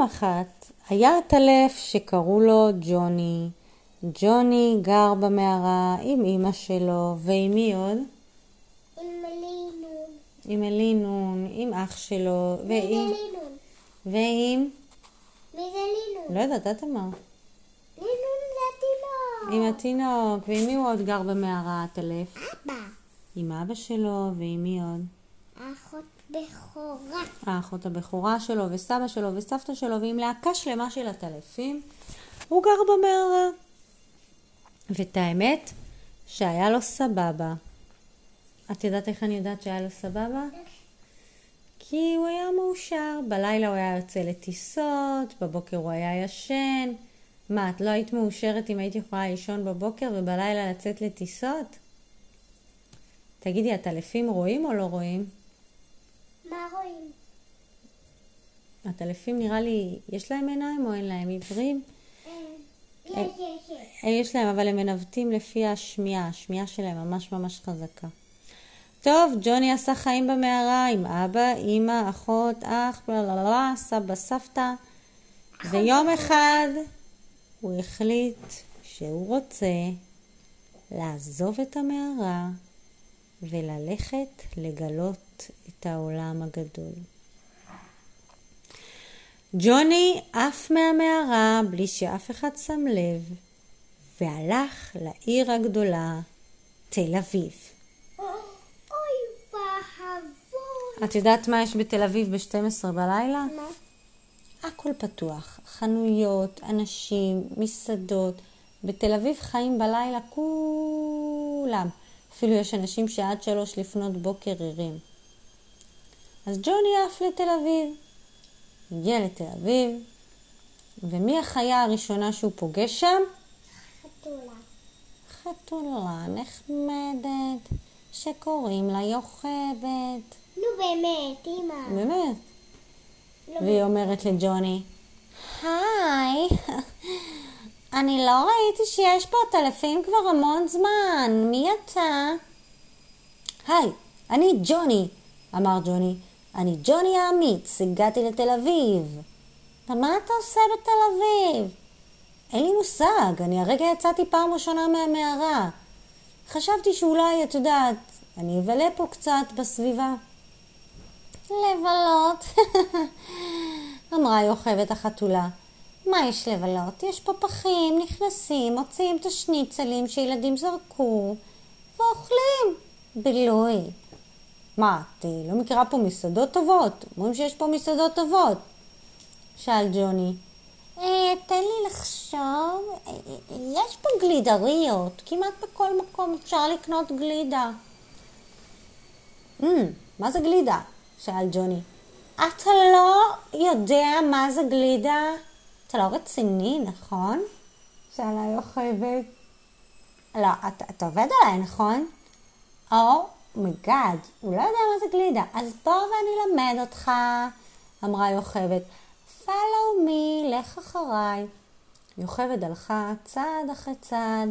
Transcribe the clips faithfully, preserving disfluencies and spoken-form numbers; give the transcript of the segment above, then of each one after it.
פעם אחת היה עטלף שקראו לו ג'וני. ג'וני גר במערה עם אמא שלו ועם מי עוד? עם אלינון. עם אלינון, עם אח שלו. מי ועם... זה אלינון? ועם? מי זה אלינון? לא יודעת, את אמר. אלינון זה התינוק. עם התינוק. ועם מי הוא עוד גר במערה, עטלף? אבא. עם אבא שלו ועם מי עוד? אחות בכורה. האחות הבכורה שלו וסבא שלו וסבתא שלו ועם להקה שלמה של עטלפים. הוא גר במערה. ואת האמת שהיה לו סבבה. את יודעת איך אני יודעת שהיה לו סבבה? כי הוא היה מאושר. בלילה הוא היה יוצא לטיסות, בבוקר הוא היה ישן. מה, את לא היית מאושרת אם היית יכולה לישון בבוקר ובלילה לצאת לטיסות? תגידי, עטלפים רואים או לא רואים? מה רואים? עטלפים נראה לי, יש להם עיניים או אין להם? עיוורים? אין. יש להם, אבל הם מנווטים לפי השמיעה. השמיעה שלהם ממש ממש חזקה. טוב, ג'וני עשה חיים במערה עם אבא, אמא, אחות, אח, בלללה, סבא, סבתא. ויום אחד הוא החליט שהוא רוצה לעזוב את המערה וללכת לגלות את העולם הגדול. ג'וני עף מהמערה בלי שאף אחד שם לב, והלך לעיר הגדולה, תל אביב. אוי והבוי. את יודעת מה יש בתל אביב ב-שתים עשרה בלילה? מה? הכל פתוח, חנויות, אנשים, מסעדות. בתל אביב חיים בלילה כולם. אפילו יש אנשים שעד שלוש לפנות בוקר ערים. אז ג'וני עף לתל אביב. הגיע לתל אביב. ומי החיה הראשונה שהוא פוגש שם? חתולה. חתולה נחמדת, שקוראים לה יוכבד. נו באמת, אמא. באמת. לא והיא באמת. אומרת לג'וני, היי, אני לא ראיתי שיש פה עטלפים כבר המון זמן. מי אתה? היי, אני ג'וני, אמר ג'וני. אני ג'וני האמיץ, הגעתי לתל אביב. ומה אתה עושה בתל אביב? אין לי מושג, אני הרגע יצאתי פעם ראשונה מהמערה. חשבתי שאולי, את יודעת, אני אבלה פה קצת בסביבה. לבלות, אמרה יוכבד החתולה. מה יש לבלות? יש פה פחים, נכנסים, מוציאים את השניצלים שילדים זרקו ואוכלים. בילוי. מה, את לא מכירה פה מסעדות טובות? אומרים שיש פה מסעדות טובות. שאל ג'וני. אה, תן לי לחשוב. יש פה גלידריות. כמעט בכל מקום אפשר לקנות גלידה. Mm, מה זה גלידה? שאל ג'וני. אתה לא יודע מה זה גלידה? אתה לא רציני, נכון? שאלה יוכבד. לא, אתה, אתה עובד עליי, נכון? או, מגד, הוא לא יודע מה זה גלידה. אז בוא ואני למד אותך, אמרה יוכבד. follow me, לך אחריי. יוכבד הלכה צעד אחרי צעד,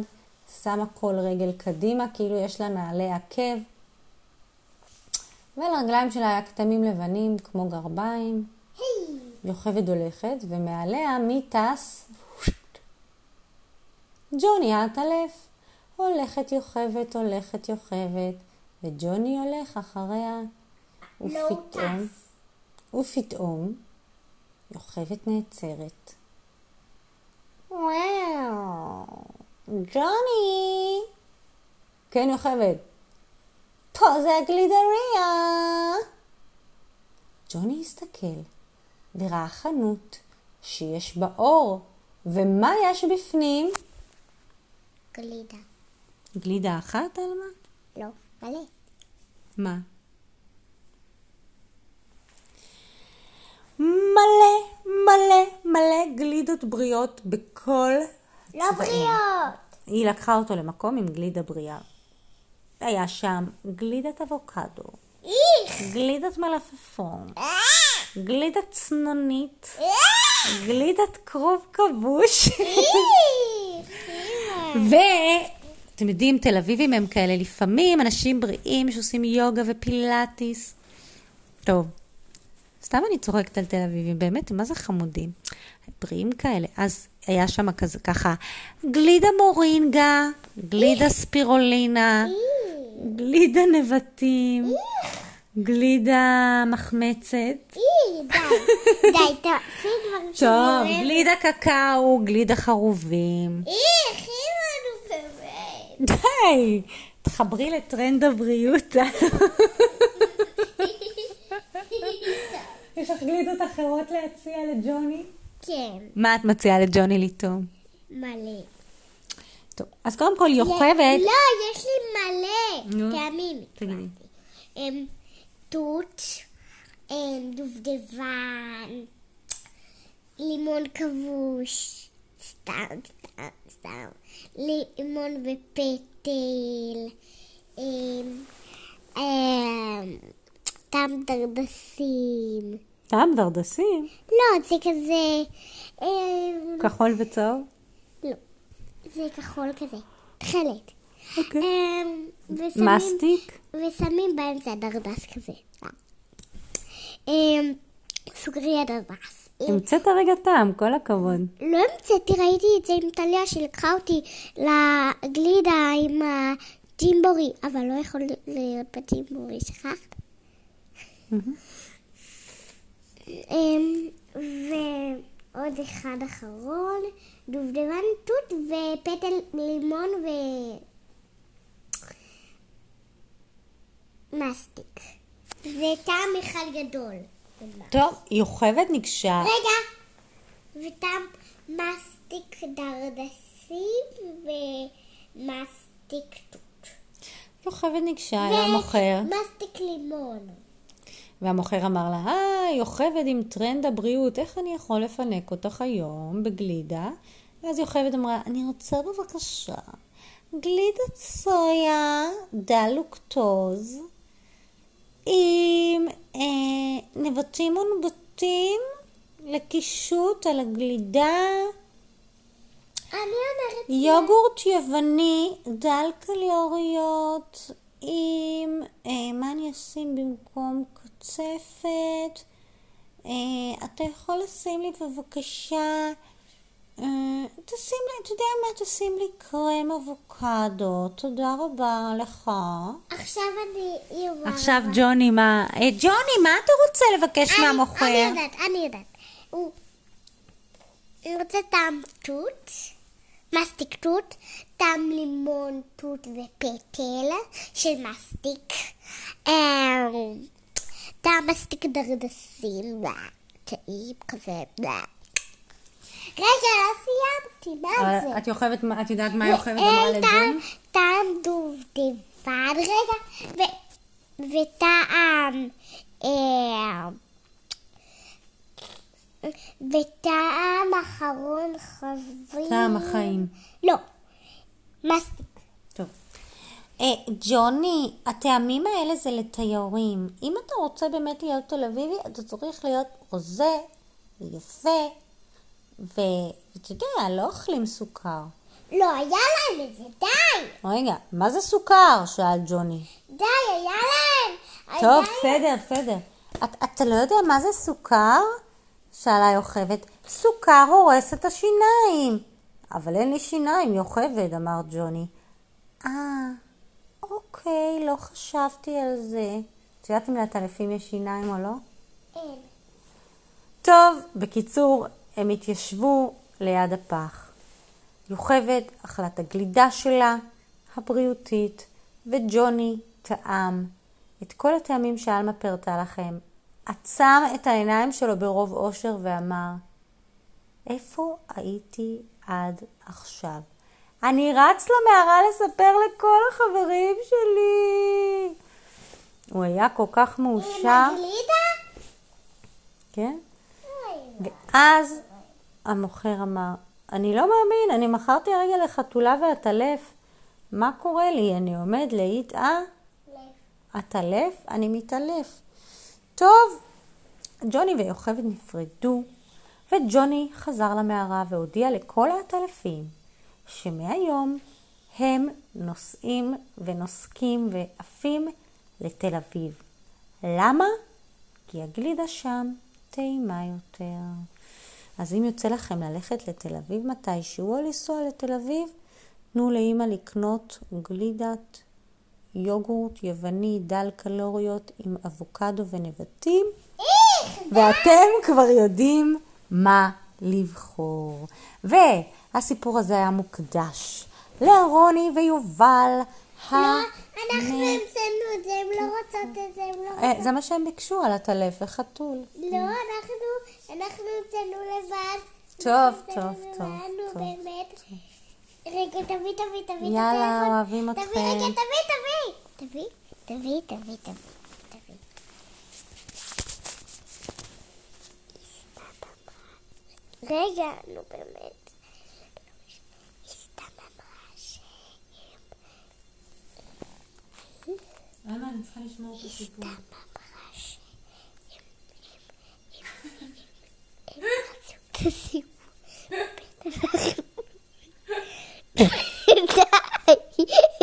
שמה כל רגל קדימה, כאילו יש לה נעלי עקב. ולרגליים שלה היה כתמים לבנים, כמו גרביים. היי! יוכבד הולכת, ומעליה מי טס? ג'וני העטלף. הולכת יוכבד, הולכת יוכבד, וג'וני הולך אחריה. ופתאום, ופתאום, יוכבד נעצרת. וואו, ג'וני! כן, יוכבד. פה זה הגלידריה. ג'וני הסתכל. וראה חנות שיש בה אור. ומה יש בפנים? גלידה. גלידה אחת, אלמה? לא, מלא. מה? מלא, מלא, מלא גלידות בריאות בכל לא צבעים. בריאות. היא לקחה אותו למקום עם גלידה בריאה. היה שם גלידת אבוקדו. איך? גלידת מלפפון. איך? גלידת צנונית, גלידת קרוב כבוש. ואתם יודעים, תל אביבים הם כאלה לפעמים, אנשים בריאים שעושים יוגה ופילאטיס. טוב, סתם אני צורקת על תל אביבים, באמת, מה זה חמודים? בריאים כאלה. אז היה שם כזה, ככה, גלידה מורינגה, גלידה ספירולינה, גלידה נבטים, גלידה מחמצת. די, די, תעשי דברים שמורים. טוב, גלידה קקאו, גלידה חרובים. איך, אימנו באמת. די, תחברי לטרנד הבריאות. יש לך גלידות אחרות להציע לג'וני? כן. מה את מציעה לג'וני ליטום? מלא. טוב, אז קודם כל יוכבד. לא, יש לי מלא. תאמין. תגידי. תות, דובדבן, לימון כבוש, סתם, סתם, סתם, לימון ופטל, טעם דרדסים. טעם דרדסים? לא, זה כזה... כחול וצהוב? לא, זה כחול כזה, תחלת. אוקיי. מסטיק? ושמים באמצע דרדס כזה. סוגרי הדרדס. המצאת הרגע טעם, כל הכבוד. לא המצאתי, ראיתי את זה עם טליה שלקחה אותי לגלידה עם הטימבורי, אבל לא יכול להיות בטימבורי, שכחת? ועוד אחד אחרון, דובדבן תות ופטל לימון ומסטיק, וטעם אחד גדול. טוב, יוכבד נגשה. רגע, וטעם מסטיק דרדסים ומסטיק תות. יוכבד נגשה, היה מוכר ומסטיק לימון, והמוכר אמר לה, היי, יוכבד עם טרנד הבריאות, איך אני יכול לפנק אותך היום בגלידה? ואז יוכבד אמרה, אני רוצה בבקשה גלידת סויה דל לוקטוז עם אה, נבטים ונבטים לקישוט על הגלידה, יוגורט יווני דל קלוריות עם, אה, מה אני אשים במקום קצפת? אה, אתה יכול לשים לי בבקשה, אה, תשים לי, אתה יודע מה, תשים לי קרם אבוקדו, תודה רבה לך. עכשיו אני... עכשיו רבה. ג'וני, מה... אה, ג'וני, מה אתה רוצה לבקש אני, מהמוכר? אני יודעת, אני יודעת. הוא, הוא רוצה טעם תות, מסטיק תות, טעם לימון תות ופטל של מסטיק, טעם מסטיק דרדסים, טעים כזה. רגע, לא סיימתי, מה זה? את יוכבת, את יודעת מה יוכבת אמרה לג'ון? טעם דובדבן, רגע, וטעם וטעם אחרון חביב. טעם החיים. לא. מסטיק. טוב. ג'וני, הטעמים האלה זה לתיירים. אם אתה רוצה באמת להיות תל אביבי, אתה צריך להיות רזה ויפה, ואתה יודע, לא אוכלים סוכר. לא, היה להם את זה, די. רגע, מה זה סוכר? שאל ג'וני. די, היה להם. טוב, בסדר, בסדר. אתה לא יודע מה זה סוכר? שאלה יוכבד. סוכר הורס את השיניים. אבל אין לי שיניים, יוכבד, אמר ג'וני. אה, אוקיי, לא חשבתי על זה. את יודעת אם לעטלפים יש שיניים או לא? אין. טוב, בקיצור, הם התיישבו ליד הפח. יוכבד אכלה את הגלידה שלה, הבריאותית, וג'וני טעם את כל הטעמים שאלמה פרטה לכם. עצם את העיניים שלו ברוב אושר ואמר, איפה הייתי עד עכשיו? אני רץ למערה לספר לכל החברים שלי. הוא היה כל כך מאושר. עם הגלידה? כן. ואז המוכר אמר, אני לא מאמין, אני מכרתי הרגע לחתולה ועטלף. מה קורה לי? אני עומד להתאה? עטלף? אני מתעלף. טוב, ג'וני ויוכבד נפרדו, וג'וני חזר למערה והודיע לכל העטלפים שמהיום הם נוסעים ונוסקים ועפים לתל אביב. למה? כי הגלידה שם טעימה יותר. אז אם יוצא לכם ללכת לתל אביב מתישהו או לנסוע לתל אביב, תנו לאמא לקנות גלידת יוגורט יווני דל קלוריות עם אבוקדו ונבטים, ואתם כבר יודעים מה לבחור. והסיפור הזה היה מוקדש לרוני ויובל ה... אנחנו המצאנו את זה, הם לא רוצות את זה, הם לא רוצות. זה מה שהם ביקשו על הטלף וחתול. לא, אנחנו המצאנו לבד. טוב, טוב, טוב. באמת. רגע, תביא, תביא, תביא. יאללה, אוהבים אתכם. תביא, רגע, תביא, תביא. תביא, תביא, תביא, תביא. רגע, נו באמת. למה אני צריכה לשמור את הסיפור? היא סתם אמרה שהם רצו את הסיפור.